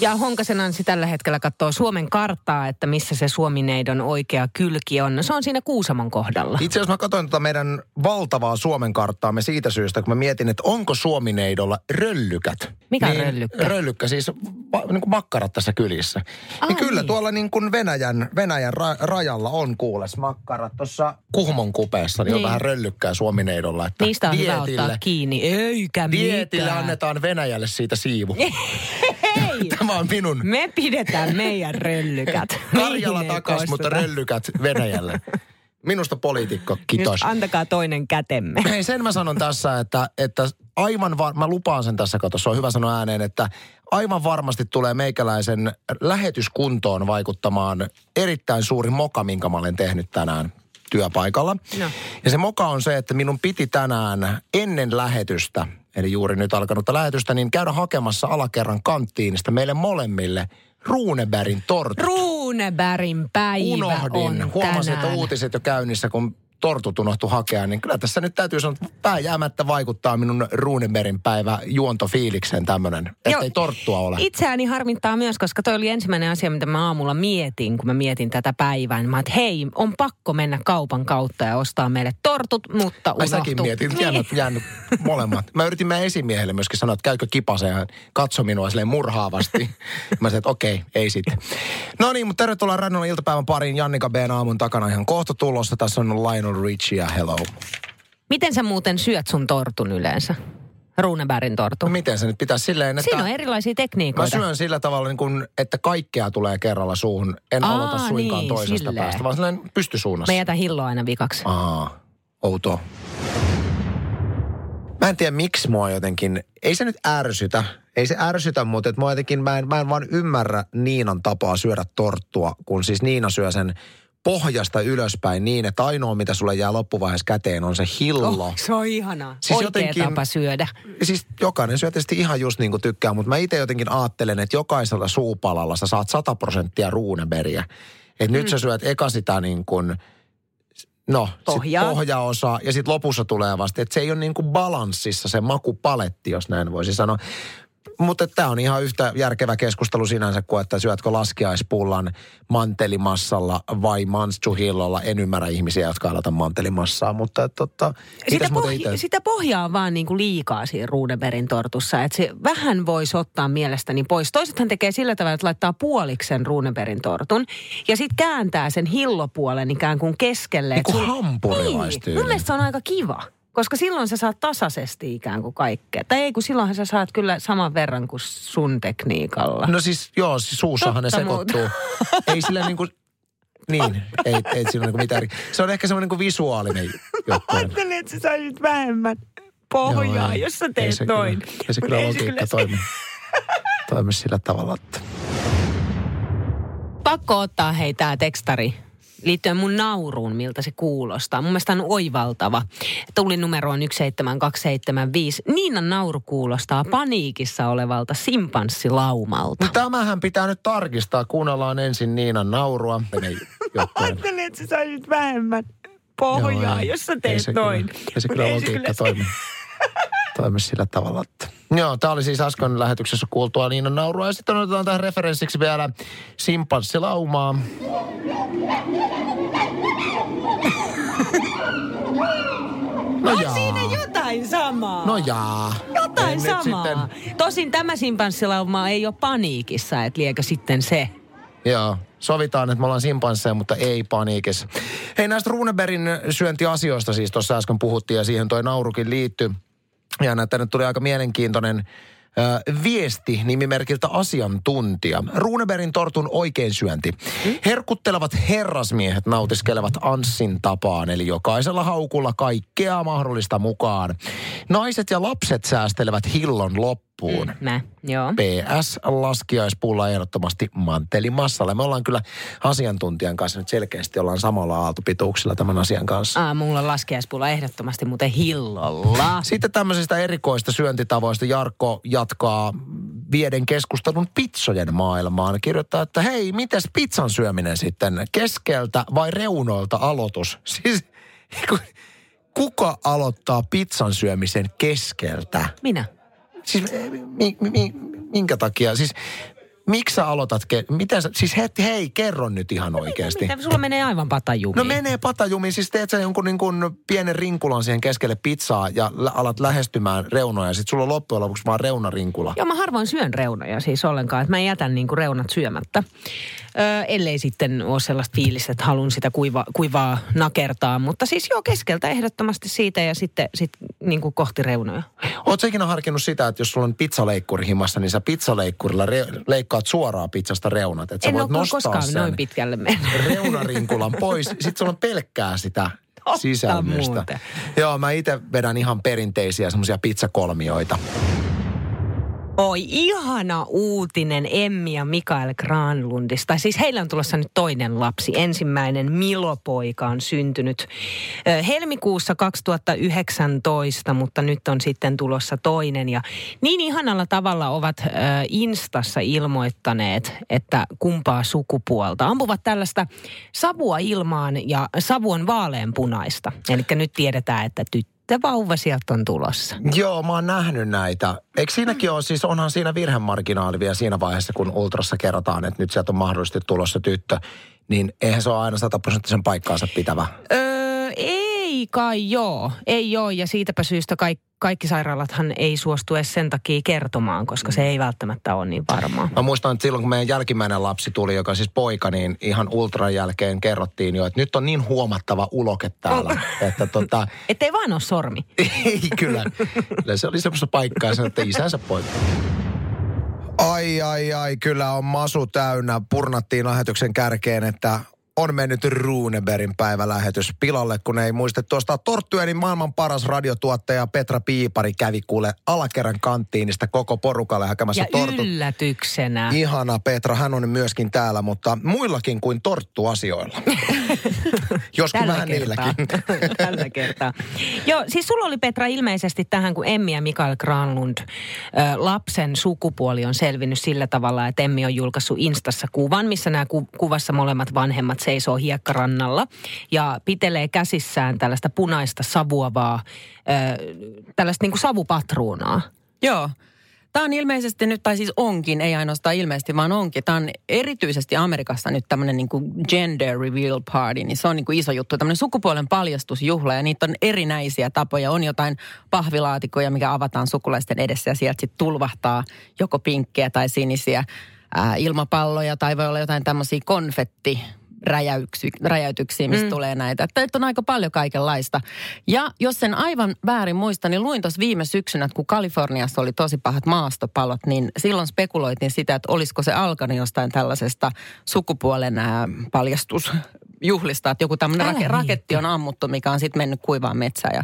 Ja Honkasen Anssi tällä hetkellä katsoo Suomen karttaa, että missä se Suomineidon oikea kylki on. Se on siinä Kuusamon kohdalla. Itse asiassa mä katsoin tätä meidän valtavaa Suomen karttaamme siitä syystä, kun mä mietin, että onko Suomineidolla röllykät. Mikä niin, röllykkä? Röllykkä, siis niin kuin makkarat tässä kylissä. Niin kyllä tuolla niin kuin Venäjän rajalla on kuules makkarat. Tuossa Kuhmon kupeessa niin on vähän röllykkää Suomineidolla. Että niistä on hyvä ottaa kiinni, eikä mitään. Dietille annetaan Venäjälle siitä siivu. Tämä on minun. Me pidetään meidän röllykät. Karjala takas, mutta röllykät Venäjälle. Minusta poliitikko, kiitos. Nyt antakaa toinen kätemme. Hei, sen mä sanon tässä, että aivan mä lupaan sen tässä, kato, se on hyvä sanoa ääneen, että aivan varmasti tulee meikäläisen lähetyskuntoon vaikuttamaan erittäin suuri moka, minkä mä olen tehnyt tänään työpaikalla. No. Ja se moka on se, että minun piti tänään ennen lähetystä, eli juuri nyt alkanutta lähetystä, niin käydä hakemassa alakerran kanttiinista meille molemmille Runebergin tortu. Runebergin päivä. Unohdin. Huomasin, että uutiset jo käynnissä, kun tortut unohtui hakea, niin kyllä tässä nyt täytyy sanoa, että pääjäämättä vaikuttaa minun Runebergin päivä juontofiilikseen tämmöinen, ettei torttua ole. Itseäni harmittaa myös, koska toi oli ensimmäinen asia, mitä mä aamulla mietin, kun mä mietin tätä päivää. Mä että hei, on pakko mennä kaupan kautta ja ostaa meille tortut, mutta unohtuu. Ai säkin mietit, jäänyt molemmat. Mä yritin meidän esimiehelle myöskin sanoa, että käykö kipaseen ja katso minua silleen murhaavasti. Mä sanoin, että okei, ei sitten. No niin, mutta tervetuloa Rannolan iltapäivän pariin. Jannika B. aamun takana ihan kohta tulossa. Tässä on Laino Richia, hello. Miten sä muuten syöt sun tortun yleensä? Runebergin tortu. No miten se nyt pitää silleen, että... Siinä on erilaisia tekniikoita. Mä syön sillä tavalla, niin kun, että kaikkea tulee kerralla suuhun. En aloita suinkaan niin, toisesta silleen päästä, vaan silleen pystysuunnassa. Mä jätän hilloa aina vikaksi. Outoa. Mä en tiedä, miksi mua jotenkin... Ei se nyt ärsytä. Ei se ärsytä, mutta että mä en vaan ymmärrä Niinan tapaa syödä torttua, kun siis Niina syö sen... pohjasta ylöspäin niin, että ainoa mitä sulle jää loppuvaiheessa käteen on se hillo. Oh, se on ihanaa. Siis oikea tapa syödä. Siis jokainen syö tietysti ihan just niin kuin tykkää, mutta mä itse jotenkin ajattelen, että jokaisella suupalalla sä saat 100% ruuneberiä. Että nyt sä syöt eka sitä niin kuin, pohjaosaa ja sitten lopussa tulee vasta. Että se ei ole niin kuin balanssissa se makupaletti, jos näin voisi sanoa. Mutta tämä on ihan yhtä järkevä keskustelu sinänsä kuin, että syötkö laskiaispullan mantelimassalla vai manchuhillolla. En ymmärrä ihmisiä, jotka alata mantelimassaa, mutta totta. Sitä pohjaa on vaan niinku liikaa siinä Runebergin tortussa, että se vähän voisi ottaa mielestäni pois. Toisethan tekee sillä tavalla, että laittaa puoliksen Runebergin tortun ja sitten kääntää sen hillopuolen ikään kuin keskelle. Niin kuin hampurilaistyy. Niin, mielestäni se on aika kiva. Koska silloin sä saat tasaisesti ikään kuin kaikkea. Tai ei, kun silloinhan sä saat kyllä saman verran kuin sun tekniikalla. No siis, joo, siis suussahan totta ne sekoittuu. Ei sillä niin kuin, ei sillä niin kuin mitään. Se on ehkä semmoinen niin kuin visuaalinen juttu. Mä ajattelin, että sä saisit vähemmän pohjaa, joo, jos sä teet noin. Ei se kyllä logiikka toimi sillä tavalla, että... Pakko ottaa hei tää tekstari. Liittyen mun nauruun, miltä se kuulostaa. Mun mielestä on oivaltava. Tulin numeroon 17275. Niinan nauru kuulostaa paniikissa olevalta simpansilaumalta. No tämähän pitää nyt tarkistaa. Kuunnellaan ensin Niinan naurua. Mä ajattelin, että sä saisit vähemmän pohjaa, jos sä teet noin. Ei se kyllä logiikka toimi sillä tavalla, että... Joo, tää oli siis äsken lähetyksessä kuultua Niinan naurua. Ja sitten otetaan tähän referenssiksi vielä simpansilaumaa. No on siinä jotain samaa. No jaa. Jotain samaa. Tosin tämä simpanssilauma ei ole paniikissa, et liekö sitten se. Joo, sovitaan, että me ollaan simpansseja, mutta ei paniikissa. Hei, näistä Runebergin syöntiasioista siis tuossa äsken puhuttiin ja siihen toi naurukin liittyy. Ja tänne tuli aika mielenkiintoinen viesti nimimerkiltä asiantuntija. Runebergin tortun oikein syönti. Herkuttelevat herrasmiehet nautiskelevat Anssin tapaan, eli jokaisella haukulla kaikkea mahdollista mukaan. Naiset ja lapset säästelevät hillon loppuun. Joo. PS laskiaispuulla ehdottomasti mantelimassalle. Me ollaan kyllä asiantuntijan kanssa nyt selkeästi ollaan samalla aaltopituuksilla tämän asian kanssa. Mulla laskiaispuulla ehdottomasti muuten hillolla. Sitten tämmöisistä erikoista syöntitavoista Jarkko jatkaa vieden keskustelun pitsojen maailmaan. Kirjoittaa, että hei, mitäs pitsan syöminen sitten? Keskeltä vai reunoilta aloitus? Siis kuka aloittaa pizzan syömisen keskeltä? Minä. Siis minkä takia? Siis miksi sä aloitat? Siis hei, kerro nyt ihan oikeasti. Mitä? Sulla menee aivan patajumiin. No menee patajumiin. Siis teet sä jonkun niin kuin pienen rinkulan siihen keskelle pizzaa ja alat lähestymään reunoja. Ja sit sulla on loppujen lopuksi vaan reunarinkula. Joo, mä harvoin syön reunoja siis ollenkaan. Että mä en jätän niin kuin reunat syömättä. Ellei sitten ole sellaista fiilistä, että haluan sitä kuivaa nakertaa. Mutta siis joo, keskeltä ehdottomasti siitä ja sitten niin kuin kohti reunoja. Ootko sä ikinä harkinnut sitä, että jos sulla on pizzaleikkuri himassa, niin sä pizzaleikkurilla leikkaat suoraan pizzasta reunat. Että sä voit nostaa sen reunarinkulan pois. Sitten sulla on pelkkää sitä sisälmystä. Joo, mä itse vedän ihan perinteisiä semmoisia pizzakolmioita. Oi, ihana uutinen Emmi ja Mikael Granlundista. Siis heillä on tulossa nyt toinen lapsi. Ensimmäinen Milo-poika on syntynyt helmikuussa 2019, mutta nyt on sitten tulossa toinen. Ja niin ihanalla tavalla ovat Instassa ilmoittaneet, että kumpaa sukupuolta. Ampuvat tällaista savua ilmaan ja savu on vaaleanpunaista. Eli nyt tiedetään, että vauva sieltä on tulossa. Joo, mä oon nähnyt näitä. Eikö siinäkin ole, siis onhan siinä virhemarginaali vielä siinä vaiheessa, kun Ultrassa kerrotaan, että nyt sieltä on mahdollisesti tulossa tyttö, niin eihän se ole aina 100% paikkaansa pitävä. Ei kai joo. Ei joo, ja siitäpä syystä kaikki sairaalathan ei suostu edes sen takia kertomaan, koska se ei välttämättä ole niin varmaa. Mä muistan, että silloin kun meidän jälkimmäinen lapsi tuli, joka siis poika, niin ihan Ultran jälkeen kerrottiin jo, että nyt on niin huomattava uloke täällä. Että että ei vaan ole sormi. Ei kyllä. Se oli semmoista paikkaa ja sanoi, että isänsä poika. Ai, kyllä on masu täynnä. Purnattiin lähetyksen kärkeen, että on mennyt Runebergin päivälähetys pilalle, kun ei muistettu ostaa torttuja, niin maailman paras radiotuottaja Petra Piipari kävi kuule alakerran kanttiinista koko porukalle hakemässä tortut. Ja yllätyksenä. Ihana Petra, hän on myöskin täällä, mutta muillakin kuin torttuasioilla. Joskin tällä vähän kertaa. Niilläkin. Tällä kertaa. Joo, siis sulla oli Petra ilmeisesti tähän, kun Emmi ja Mikael Granlund lapsen sukupuoli on selvinnyt sillä tavalla, että Emmi on julkaissut Instassa kuvan, missä nämä kuvassa molemmat vanhemmat seisoo hiekkarannalla ja pitelee käsissään tällaista punaista savuavaa, tällaista niin kuin savupatruunaa. Joo. Tämä on ilmeisesti nyt, tai siis onkin, ei ainoastaan ilmeisesti, vaan onkin. Tämä on erityisesti Amerikassa nyt tämmöinen niin kuin gender reveal party, niin se on niin kuin iso juttu. Tämmöinen sukupuolen paljastusjuhla, ja niitä on erinäisiä tapoja. On jotain pahvilaatikoja, mikä avataan sukulaisten edessä, ja sieltä sitten tulvahtaa joko pinkkejä tai sinisiä ilmapalloja, tai voi olla jotain tämmöisiä konfettiräjäytyksiä, mistä tulee näitä. Että on aika paljon kaikenlaista. Ja jos sen aivan väärin muista, niin luin tuossa viime syksynä, että kun Kaliforniassa oli tosi pahat maastopalot, niin silloin spekuloitiin sitä, että olisiko se alkanut jostain tällaisesta sukupuolen paljastusjuhlista, että joku tämmöinen raketti on ammuttu, mikä on sitten mennyt kuivaan metsään ja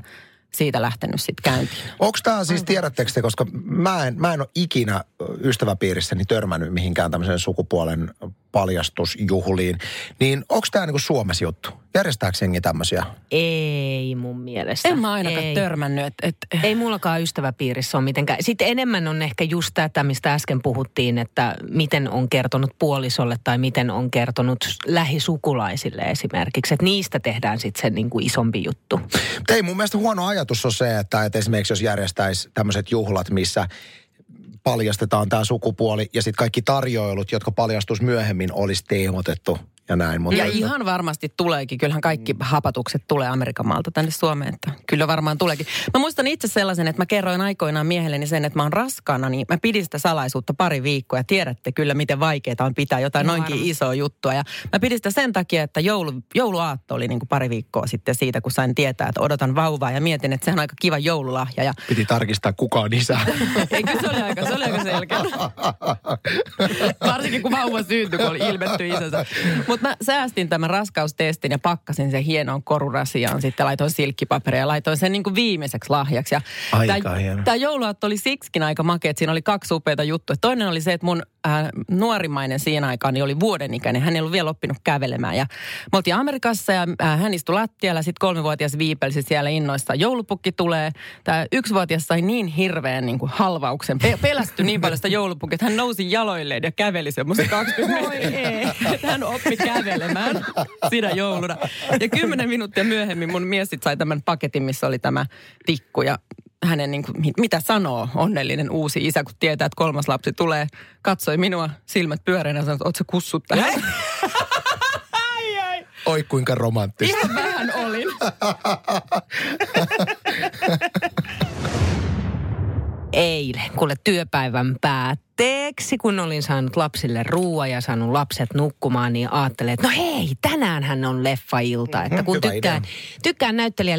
siitä lähtenyt sitten käyntiin. Onko tämä siis, tiedättekö te, koska mä en ole ikinä ystäväpiirissäni törmännyt mihinkään tämmöiseen sukupuolen paljastusjuhliin, niin onko tämä niinku Suomessa juttu? Järjestääkö jengi tämmöisiä? Ei mun mielestä. En mä ainakaan törmännyt. Ei mullakaan ystäväpiirissä ole mitenkään. Sitten enemmän on ehkä just tätä, mistä äsken puhuttiin, että miten on kertonut puolisolle tai miten on kertonut lähisukulaisille esimerkiksi. Että niistä tehdään sitten se niinku isompi juttu. Ei mun mielestä huono ajatus on se, että esimerkiksi jos järjestäisi tämmöiset juhlat, missä paljastetaan tämä sukupuoli ja sitten kaikki tarjoilut, jotka paljastus myöhemmin, olisi teemotettu ja näin. Mutta ja ihan varmasti tuleekin. Kyllähän kaikki hapatukset tulee Amerikan maalta tänne Suomeen. Että kyllä varmaan tuleekin. Mä muistan itse sellaisen, että mä kerroin aikoinaan miehelleni sen, että mä oon raskaana, niin mä pidin sitä salaisuutta pari viikkoa. Ja tiedätte kyllä, miten vaikeaa on pitää jotain noinkin isoa juttua. Ja mä pidin sitä sen takia, että jouluaatto oli niin kuin pari viikkoa sitten siitä, kun sain tietää, että odotan vauvaa. Ja mietin, että sehän on aika kiva joululahja. Ja piti tarkistaa, kuka on isä. Eikö se oli aika selkeä. Varsinkin kun vauva syntyi, kun oli ilmestynyt isänsä. Mä säästin tämän raskaustestin ja pakkasin sen hienoon korurasiaan. Sitten laitoin silkkipaperia ja laitoin sen niin kuin viimeiseksi lahjaksi. Ja tämä jouluaatto oli siksikin aika makea, että siinä oli kaksi upeata juttua. Toinen oli se, että mun nuorimmainen siinä aikaan niin oli vuoden ikäinen. Hän ei ollut vielä oppinut kävelemään. Ja me oltiin Amerikassa ja hän istui lattialla. Sitten 3-vuotias viipelsi siellä innoissa. Joulupukki tulee. Tämä 1-vuotias sai niin hirveän niin kuin halvauksen. Pelästyi niin paljon sitä joulupukkia, että hän nousi jaloilleen ja käveli semmoisen 20 metriä. Hän oppi kävelemään siinä jouluna. Ja 10 minuuttia myöhemmin mun mies sai tämän paketin, missä oli tämä tikku ja hänen niin kuin, mitä sanoo onnellinen uusi isä, kun tietää, että 3. lapsi tulee. Katsoi minua silmät pyöreänä ja sanoi, että ootko sä kussut tähän? Oi kuinka romanttista. Ihan vähän olin. Eilen, kuule työpäivän päätteeksi, kun olin saanut lapsille ruoan ja saanut lapset nukkumaan, niin ajattelin, että no hei, tänäänhän on leffailta. Että kun tykkään näyttelijä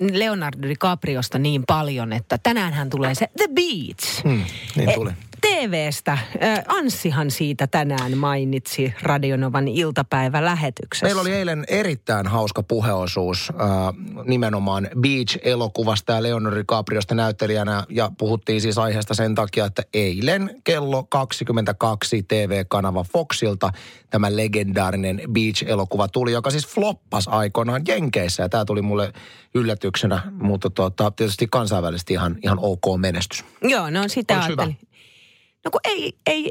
Leonardo DiCapriosta niin paljon, että tänäänhän tulee se The Beach. Niin tulee. TV:stä. Anssihan siitä tänään mainitsi Radio Novan iltapäivälähetyksessä. Meillä oli eilen erittäin hauska puheosuus nimenomaan Beach-elokuvasta ja Leonardo DiCapriosta näyttelijänä. Ja puhuttiin siis aiheesta sen takia, että eilen kello 22 TV-kanava Foxilta tämä legendaarinen Beach-elokuva tuli, joka siis floppasi aikoinaan Jenkeissä. Ja tämä tuli mulle yllätyksenä, mutta tietysti kansainvälisesti ihan ok menestys. Joo, no sitä ajattelin. No kun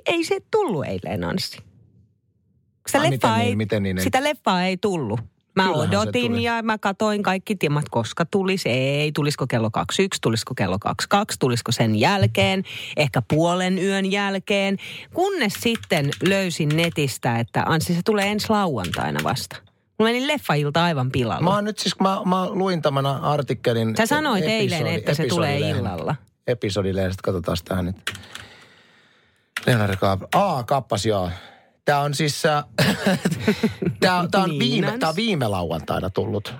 ei se tullut eilen, Anssi. Sitä leffaa ei tullut. Mä odotin ja mä katoin kaikki timat, koska tulisi. Ei, tulisiko kello 21, tulisiko kello 22, tulisiko sen jälkeen, ehkä puolen yön jälkeen. Kunnes sitten löysin netistä, että Anssi, se tulee ensi lauantaina vasta. Mulla meni leffailta aivan pilalla. Mä oon nyt siis, mä luin tämän artikkelin. Sä sanoit eilen, että se tulee illalla. Episodilehdestä, katsotaan tähän nyt. Kappas joo. Tämä on siis, tää on viime lauantaina tullut.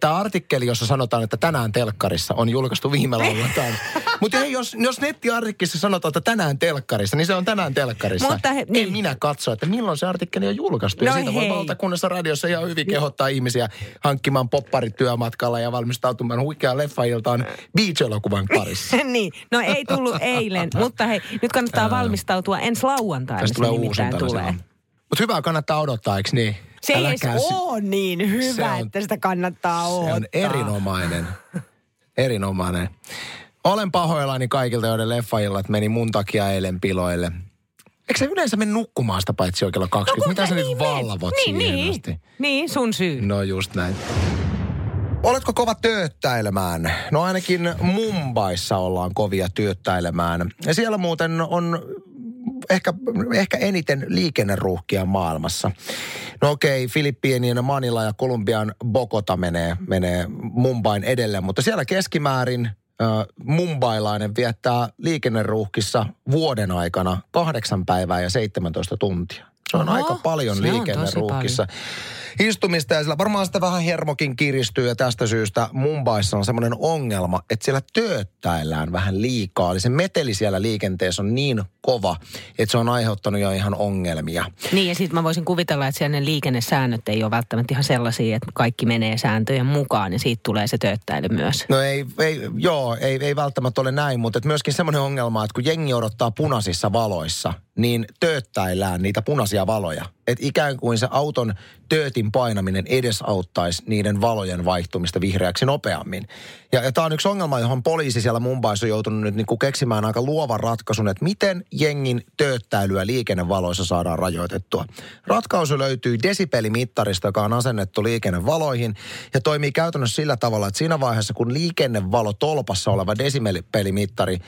Tämä artikkeli, jossa sanotaan, että tänään telkkarissa, on julkaistu viime lauantaina. Mutta jos nettiartikkelissa sanotaan, että tänään telkkarissa, niin se on tänään telkkarissa. En minä katso, että milloin se artikkeli on julkaistu. No ja siitä voi valtakunnassa radiossa ihan hyvin kehottaa ihmisiä hankkimaan popparit työmatkalla ja valmistautumaan huikeaan leffailtaan Beach-elokuvan parissa. Niin, no ei tullut eilen, mutta hei, nyt kannattaa valmistautua ensi lauantaina. Se nimittäin tulee. Mutta hyvää kannattaa odottaa, eikö niin? Se ei ole niin hyvä, että sitä kannattaa odottaa. Se on erinomainen. Erinomainen. Olen pahoillani kaikilta, joiden leffaillat meni mun takia eilen piloille. Eikö se yleensä mene nukkumaan sitä paitsi oikealla 20? No, mitä sä nyt valvot siihen asti? Niin, sun syy. No just näin. Oletko kova tööttäilemään? No ainakin Mumbaissa ollaan kovia tööttäilemään. Ja siellä muuten on ehkä eniten liikenneruuhkia maailmassa. No okei, Filippiinien Manila ja Kolumbian Bogota menee Mumbain edelleen, mutta siellä keskimäärin mumbailainen viettää liikenneruuhkissa vuoden aikana 8 päivää ja 17 tuntia. Se on aika paljon liikenneruuhkissa. Istumista ja sillä varmaan sitä vähän hermokin kiristyy ja tästä syystä Mumbaissa on semmoinen ongelma, että siellä tööttäillään vähän liikaa. Eli se meteli siellä liikenteessä on niin kova, että se on aiheuttanut jo ihan ongelmia. Niin ja sitten mä voisin kuvitella, että siellä ne liikennesäännöt ei ole välttämättä ihan sellaisia, että kaikki menee sääntöjen mukaan ja siitä tulee se tööttäily myös. No ei välttämättä ole näin, mutta et myöskin semmoinen ongelma, että kun jengi odottaa punaisissa valoissa, niin tööttäillään niitä punaisia valoja. Että ikään kuin se auton töötin painaminen edesauttaisi niiden valojen vaihtumista vihreäksi nopeammin. Ja tämä on yksi ongelma, johon poliisi siellä Mumbaissa on joutunut nyt niinku keksimään aika luovan ratkaisun, että miten jengin tööttäilyä liikennevaloissa saadaan rajoitettua. Ratkaisu löytyy desibelimittarista, joka on asennettu liikennevaloihin ja toimii käytännössä sillä tavalla, että siinä vaiheessa kun liikennevalo tolpassa oleva desibelimittari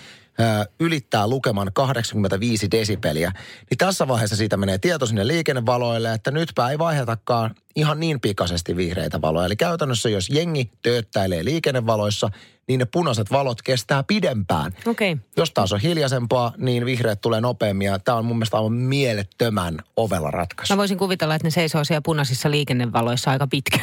ylittää lukeman 85 desibeliä, niin tässä vaiheessa siitä menee tieto sinne liikennevaloille, että nytpä ei vaihetakaan ihan niin pikaisesti vihreitä valoja. Eli käytännössä, jos jengi tööttäilee liikennevaloissa, niin ne punaiset valot kestää pidempään. Okay. Jos taas on hiljaisempaa, niin vihreät tulee nopeammin. Tämä on mun mielestä aivan mielettömän ovella ratkaisu. Mä voisin kuvitella, että ne seisoo siellä punaisissa liikennevaloissa aika pitkään.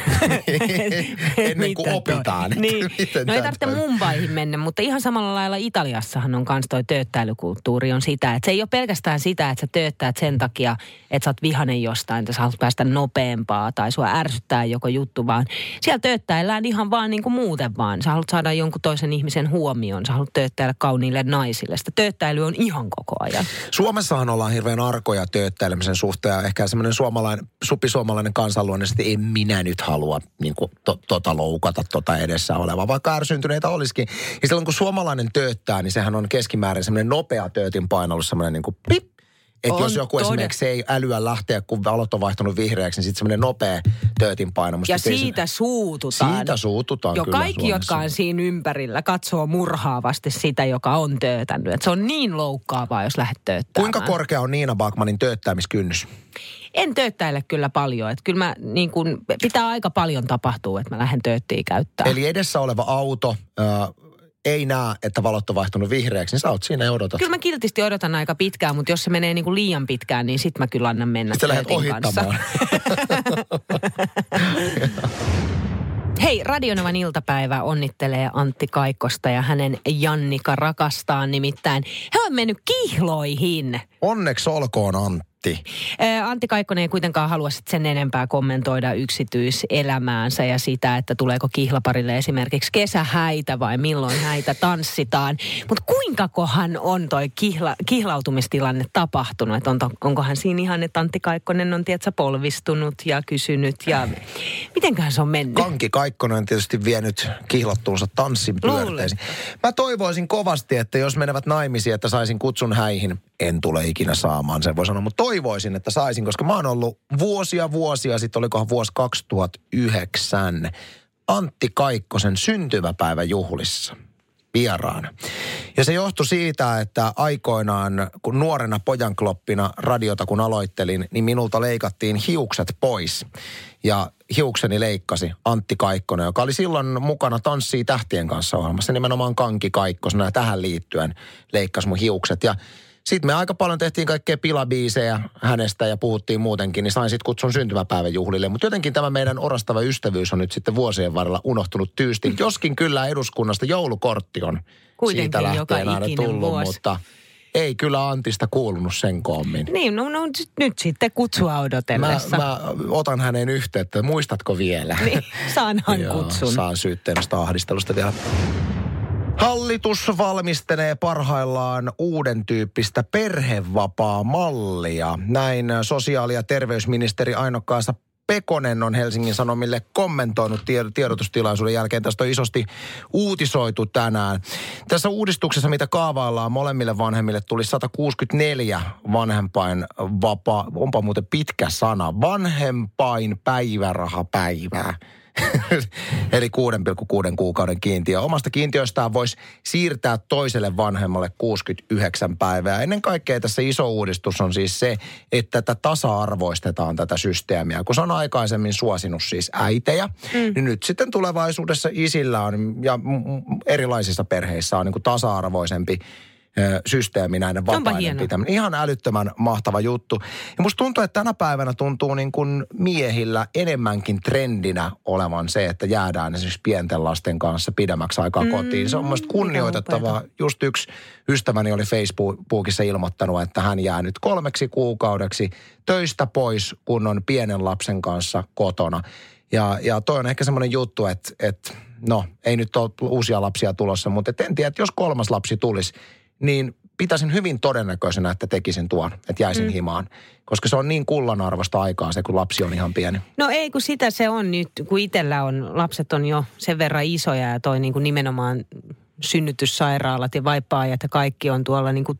Ennen kuin opitaan. Niin. No ei tarvitse Mumbaihin mennä, mutta ihan samalla lailla Italiassahan on kans toi tööttäilykulttuuri on sitä, että se ei ole pelkästään sitä, että sä tööttäät sen takia, että sä oot vihanen jostain, että sä haluat päästä nopeampaa tai sua ärsyttää joko juttu, vaan siellä tööttäillään ihan vaan niin kuin muuten vaan. Sä haluat saada jonkun toisen ihmisen huomioon. Sä haluat tööttäillä kauniille naisille. Sitä tööttäily on ihan koko ajan. Suomessahan ollaan hirveän arkoja tööttäilemisen suhteen. Ehkä semmoinen supisuomalainen kansanluonnollisesti en minä nyt halua niin kuin loukata edessä olevaa, vaikka ärsyntyneitä olisikin. Ja silloin kun suomalainen tööttää, niin sehän on keskimäärin semmoinen nopea töötin painallus, semmoinen niin kuin pip. Että jos joku esimerkiksi ei älyä lähteä, kun valot on vaihtunut vihreäksi, niin sitten semmoinen nopea töötin painamus. Ja siitä suututaan. Siitä suututaan jo kyllä kaikki, Suomessa. Jotka on siinä ympärillä, katsoo murhaavasti sitä, joka on töötänyt. Et se on niin loukkaavaa, jos lähdet tööttämään. Kuinka korkea on Niina Backmanin tööttämiskynnys? En tööttäile kyllä paljon. Että kyllä mä niin kun, pitää aika paljon tapahtua, että mä lähden tööttiä käyttää. Eli edessä oleva auto... ei näe, että valot on vaihtunut vihreäksi, niin sä oot siinä ja odotat. Kyllä mä kiltisti odotan aika pitkään, mutta jos se menee niin kuin liian pitkään, niin sit mä kyllä annan mennä. Sitten lähdet ohittamaan. Hei, Radio Novan iltapäivä onnittelee Antti Kaikkosta ja hänen Jannika rakastaan nimittäin. He on mennyt kihloihin. Onneksi olkoon, Antti. Antti Kaikkonen ei kuitenkaan halua sen enempää kommentoida yksityiselämäänsä ja sitä, että tuleeko kihlaparille esimerkiksi kesähäitä vai milloin häitä tanssitaan. Mutta kuinkakohan on toi kihlautumistilanne tapahtunut? Et onkohan siinä ihan, että Antti Kaikkonen on tietsä polvistunut ja kysynyt ja mitenköhän se on mennyt? Kanki Kaikkonen on tietysti vienyt kihlattuunsa tanssin pyörteisiin. Mä toivoisin kovasti, että jos menevät naimisiin, että saisin kutsun häihin. En tule ikinä saamaan, sen voi sanoa, mutta toivoisin, että saisin, koska mä oon ollut vuosia sitten, olikohan vuosi 2009, Antti Kaikkosen syntymäpäiväjuhlissa vieraana. Ja se johtui siitä, että aikoinaan, kun nuorena pojankloppina radiota kun aloittelin, niin minulta leikattiin hiukset pois. Ja hiukseni leikkasi Antti Kaikkonen, joka oli silloin mukana Tanssi tähtien kanssa -ohjelmassa, nimenomaan Kanki Kaikkosena, ja tähän liittyen leikkasi mun hiukset. Ja sitten me aika paljon tehtiin kaikkea pilabiisejä hänestä ja puhuttiin muutenkin, niin sain sitten kutsun syntymäpäivän juhlille. Mutta jotenkin tämä meidän orastava ystävyys on nyt sitten vuosien varrella unohtunut tyystin. Joskin kyllä eduskunnasta joulukortti on kuitenkin siitä lähtien aina tullut, mutta ei kyllä Antista kuulunut sen koommin. Niin, no nyt sitten kutsua odotellessa. Mä otan hänen yhteyttä, muistatko vielä? Niin, saanhan kutsun. Saan syytteenosta ahdistelusta vielä. Hallitus valmistelee parhaillaan uuden tyyppistä perhevapaamallia. Näin sosiaali- ja terveysministeri Aino-Kaisa Pekonen on Helsingin Sanomille kommentoinut tiedotustilaisuuden jälkeen. Tästä on isosti uutisoitu tänään. Tässä uudistuksessa, mitä kaavaillaan, molemmille vanhemmille tuli 164 vanhempainvapaa. Onpa muuten pitkä sana. Vanhempainpäivärahapäivää. Eli 6,6 kuukauden kiintiö. Omasta kiintiöstään voisi siirtää toiselle vanhemmalle 69 päivää. Ennen kaikkea tässä iso uudistus on siis se, että tätä tasa-arvoistetaan tätä systeemiä. Kun se on aikaisemmin suosinut siis äitejä, niin nyt sitten tulevaisuudessa isillä on ja erilaisissa perheissä on niin kuin tasa-arvoisempi systeemi näiden vapaiden pitäminen. Ihan älyttömän mahtava juttu. Ja musta tuntuu, että tänä päivänä tuntuu niin kuin miehillä enemmänkin trendinä olevan se, että jäädään esimerkiksi pienten lasten kanssa pidemmäksi aikaa kotiin. Se on musta kunnioitettavaa. Just yksi ystäväni oli Facebookissa ilmoittanut, että hän jää nyt 3 kuukaudeksi töistä pois, kun on pienen lapsen kanssa kotona. Ja toi on ehkä semmoinen juttu, että no, ei nyt ole uusia lapsia tulossa, mutta en tiedä, että jos 3. lapsi tulisi, niin pitäisin hyvin todennäköisenä, että tekisin tuon, että jäisin himaan. Koska se on niin kullanarvoista aikaa se, kun lapsi on ihan pieni. No ei, kun sitä se on nyt, kun itsellä on, lapset on jo sen verran isoja ja toi niin kuin nimenomaan synnytyssairaalat ja vaipaajat ja kaikki on tuolla niin kuin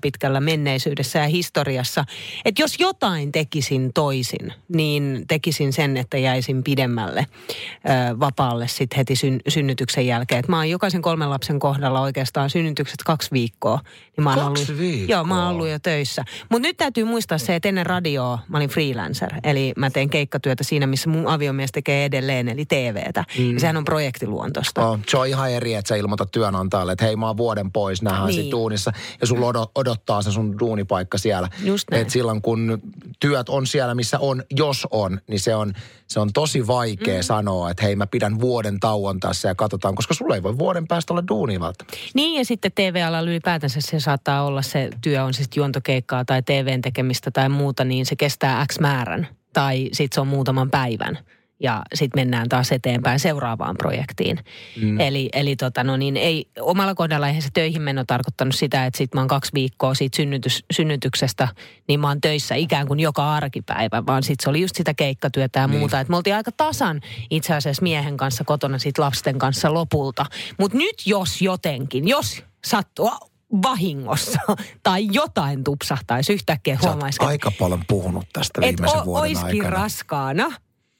pitkällä menneisyydessä ja historiassa. Että jos jotain tekisin toisin, niin tekisin sen, että jäisin pidemmälle vapaalle sit heti synnytyksen jälkeen. Et mä oon jokaisen 3 lapsen kohdalla oikeastaan synnytykset 2 viikkoa. Niin mä oon 2 viikkoa? Joo, mä oon ollut jo töissä. Mutta nyt täytyy muistaa se, että ennen radioa mä olin freelancer. Eli mä teen keikkatyötä siinä, missä mun aviomies tekee edelleen, eli TVtä. Ja sehän on projektiluontosta. Oh, se on ihan eri, että sä ilmoitat työnantajalle, että hei mä oon vuoden pois, nähdään niin. Sit uunissa. Ja sulla odottaa se sun duunipaikka siellä. Et silloin kun työt on siellä, missä on, jos on, niin se on tosi vaikea sanoa, että hei mä pidän vuoden tauon tässä ja katsotaan, koska sulla ei voi vuoden päästä olla duunia välttämättä. Niin ja sitten TV-alalla ylipäätänsä se saattaa olla se työ on sitten juontokeikkaa tai TVn tekemistä tai muuta, niin se kestää X määrän tai sitten se on muutaman päivän. Ja sitten mennään taas eteenpäin seuraavaan projektiin. Eli ei, omalla kohdalla eihän se töihin meno tarkoittanut sitä, että sitten mä oon 2 viikkoa siitä synnytyksestä, niin mä oon töissä ikään kuin joka arkipäivä, vaan sitten se oli just sitä keikkatyötä ja muuta. Että me oltiin aika tasan itse asiassa miehen kanssa kotona sit lasten kanssa lopulta. Mutta nyt jos jotenkin, jos sattuu vahingossa tai jotain tupsahtaisi yhtäkkiä huomaisi. Sä aika paljon puhunut tästä viimeisen vuoden aikana. Oiskin raskaana.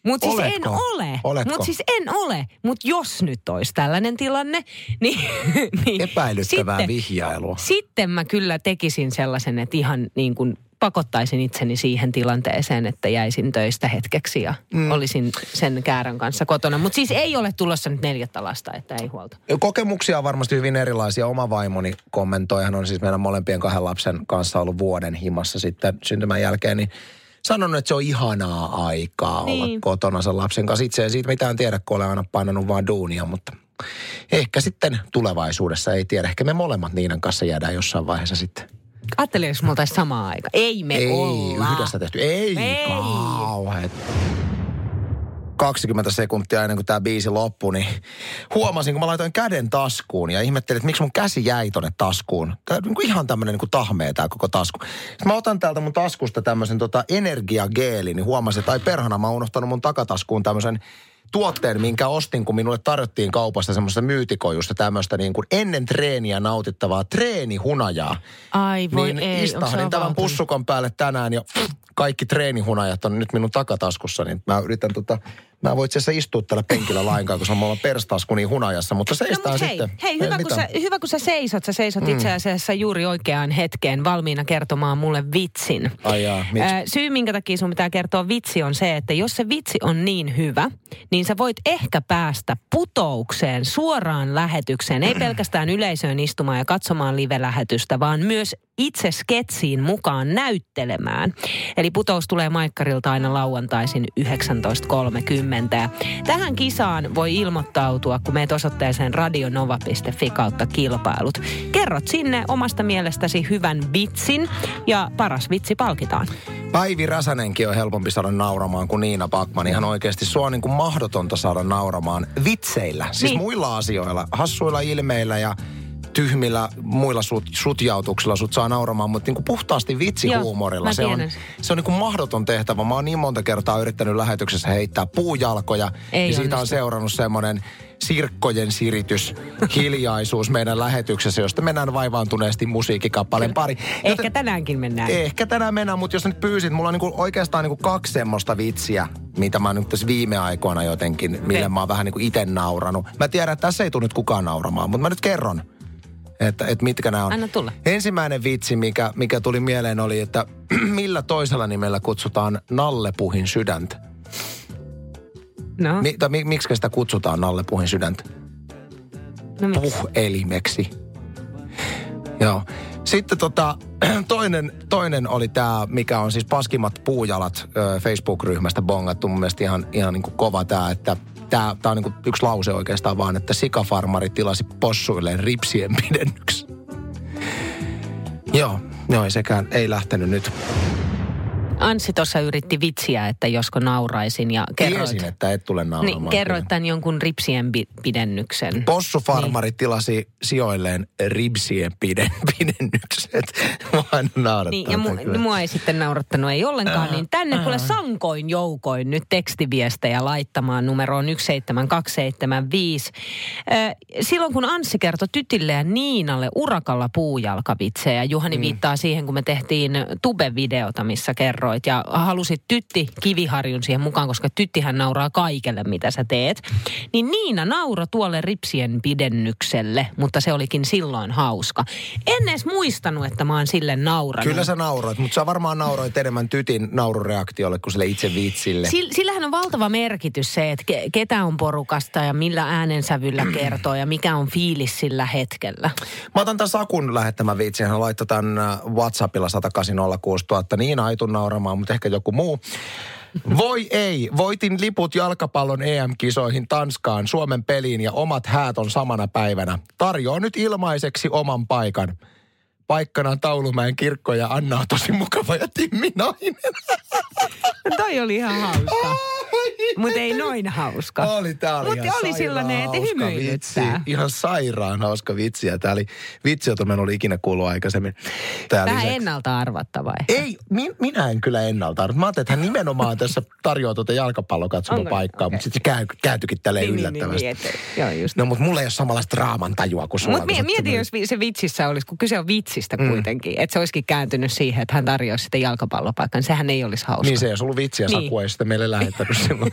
Mutta siis en ole. Mutta siis en ole. Mutta jos nyt olisi tällainen tilanne, niin epäilyttävää sitten, vihjailua. Sitten mä kyllä tekisin sellaisen, että ihan niin kuin pakottaisin itseni siihen tilanteeseen, että jäisin töistä hetkeksi ja olisin sen käärän kanssa kotona. Mutta siis ei ole tulossa nyt 4. lasta, että ei huolta. Kokemuksia on varmasti hyvin erilaisia. Oma vaimoni kommentoi, hän on siis meidän molempien 2 lapsen kanssa ollut vuoden himassa sitten syntymän jälkeen, niin sanonut, että se on ihanaa aikaa niin olla kotona sen lapsen kanssa. Itse ei siitä mitään tiedä, kun olen aina painanut vaan duunia, mutta ehkä sitten tulevaisuudessa ei tiedä. Ehkä me molemmat niiden kanssa jäädään jossain vaiheessa sitten. Ajattelin, jos me oltaisiin samaa aikaa. Ei olla. Ei yhdessä tehty. Ei. Kauheet. 20 sekuntia ennen kuin tämä biisi loppui, niin huomasin, kun mä laitoin käden taskuun ja ihmettelin, että miksi mun käsi jäi tonne taskuun. Tämä on ihan tämmöinen niin kuin tahmea tämä koko tasku. Sitten mä otan täältä mun taskusta tämmöisen energiageelin, niin huomasin, että ai perhana, mä oon unohtanut mun takataskuun tämmöisen tuotteen, minkä ostin, kun minulle tarjottiin kaupasta semmoista myytikojusta tämmöistä niin kuin ennen treeniä nautittavaa treenihunajaa. Ai voi niin ei. Istahdin tämän pussukan päälle tänään ja kaikki treenihunajat on nyt minun takataskussa, niin mä yritän mä voin itse asiassa istua tällä penkillä lainkaan, koska me ollaan perstasku niin hunajassa, mutta seistään no, sitten. Hei, hyvä kun sä seisot itse asiassa juuri oikeaan hetkeen valmiina kertomaan mulle vitsin. Syy, minkä takia sun pitää kertoa vitsi on se, että jos se vitsi on niin hyvä, niin sä voit ehkä päästä Putoukseen, suoraan lähetykseen, ei pelkästään yleisöön istumaan ja katsomaan live-lähetystä, vaan myös itse sketsiin mukaan näyttelemään. Eli Putous tulee Maikkarilta aina lauantaisin 19.30. Tähän kisaan voi ilmoittautua, kun meet osoitteeseen radionova.fi/kilpailut. Kerrot sinne omasta mielestäsi hyvän vitsin ja paras vitsi palkitaan. Päivi Räsänenkin on helpompi saada nauramaan kuin Niina Backman. Ihan oikeasti sua on niin kuin mahdotonta saada nauramaan vitseillä. Siis niin muilla asioilla, hassuilla ilmeillä ja tyhmillä muilla sutjautuksilla sut saa nauramaan, mutta niin kuin puhtaasti vitsihuumorilla. Joo, se on niin kuin mahdoton tehtävä. Mä oon niin monta kertaa yrittänyt lähetyksessä heittää puujalkoja. Ja siitä on seurannut semmoinen sirkkojen siritys, hiljaisuus meidän lähetyksessä, josta mennään vaivaantuneesti musiikkikappaleen pari. Ehkä tänään mennään, mutta jos nyt pyysit, mulla on niin kuin oikeastaan niin kuin 2 semmoista vitsiä, mitä mä nyt tässä viime aikoina jotenkin, mille mä oon vähän niin kuin ite nauranut. Mä tiedän, että tässä ei tule nyt kukaan nauramaan, mutta mä nyt kerron, että mitkä nämä on. Anna tulla. Ensimmäinen vitsi, mikä tuli mieleen, oli, että millä toisella nimellä kutsutaan Nallepuhin sydäntä? No. Miksi sitä kutsutaan Nallepuhin sydäntä? No, puh-elimeksi. Joo. Sitten toinen oli tämä, mikä on siis Paskimmat puujalat Facebook-ryhmästä bongattu. Mun mielestä ihan niin kuin kova tämä, että tämä on niin kuin yksi lause oikeastaan vaan, että sikafarmari tilasi possuilleen ripsien pidennyksi. Joo, ei sekään ei lähtenyt nyt. Anssi tuossa yritti vitsiä, että josko nauraisin ja kerroit. Tiesin, että et tule nauramaan. Niin, kerroit tämän jonkun ripsien pidennyksen. Possufarmari tilasi sijoilleen ripsien pidennykset. Mua aina naurattaa. Niin, ja mua ei sitten naurattanut ei ollenkaan. Niin tänne kuule sankoin joukoin nyt tekstiviestejä laittamaan numeroon 17275. Silloin kun Anssi kertoi tytille ja Niinalle urakalla puujalkavitsejä. Juhani viittaa siihen, kun me tehtiin Tube-videota, missä kerroin. Ja halusit Tytti Kiviharjun siihen mukaan, koska Tyttihän nauraa kaikelle, mitä sä teet. Niin Niina nauroi tuolle ripsien pidennykselle, mutta se olikin silloin hauska. En edes muistanut, että mä oon sille nauranut. Kyllä sä nauroit, mutta sä varmaan nauroit enemmän Tytin naurureaktiolle kuin sille itse viitsille. Sillähän on valtava merkitys se, että ketä on porukasta ja millä äänensävyllä kertoo ja mikä on fiilis sillä hetkellä. Mä otan tämän Sakun lähettämän viitsin. Hän laittoi tämän WhatsAppilla 1806000. Niina ei nauramaan, mutta ehkä joku muu. Voi ei, voitin liput jalkapallon EM-kisoihin Tanskaan, Suomen peliin ja omat häät on samana päivänä. Tarjoan nyt ilmaiseksi oman paikan. Paikkana on Taulumäen kirkko ja Anna on tosi mukava ja Timmi nainen. Toi oli ihan hauska. Mutta ei noin hauska. Oli, tää oli mutta oli sellainen, että hymyilyttää. Ihan sairaan hauska vitsi. Ja tää oli vitsi, jota mä en ole ikinä kuullut aikaisemmin. Vähän ennalta arvattava ehkä. Ei, minä en kyllä ennalta arvattava. Mä ajattelin, että hän nimenomaan tässä tarjoaa tuota jalkapallokatsomapaikkaa, mutta sitten se kääntyikin tälleen yllättävästi. No, mutta mulla ei ole samanlaista raamantajua kuin sulla. Mutta mieti, jos se vitsissä olisi, kun kyse on vitsistä kuitenkin, että se olisikin kääntynyt siihen, että hän tarjoaisi sitten jalkapallopaikan. Sehän ei olisi hauska. Niin, se ei olisi ollut vitsiä, Saku ei sitä meille lähettänyt silloin.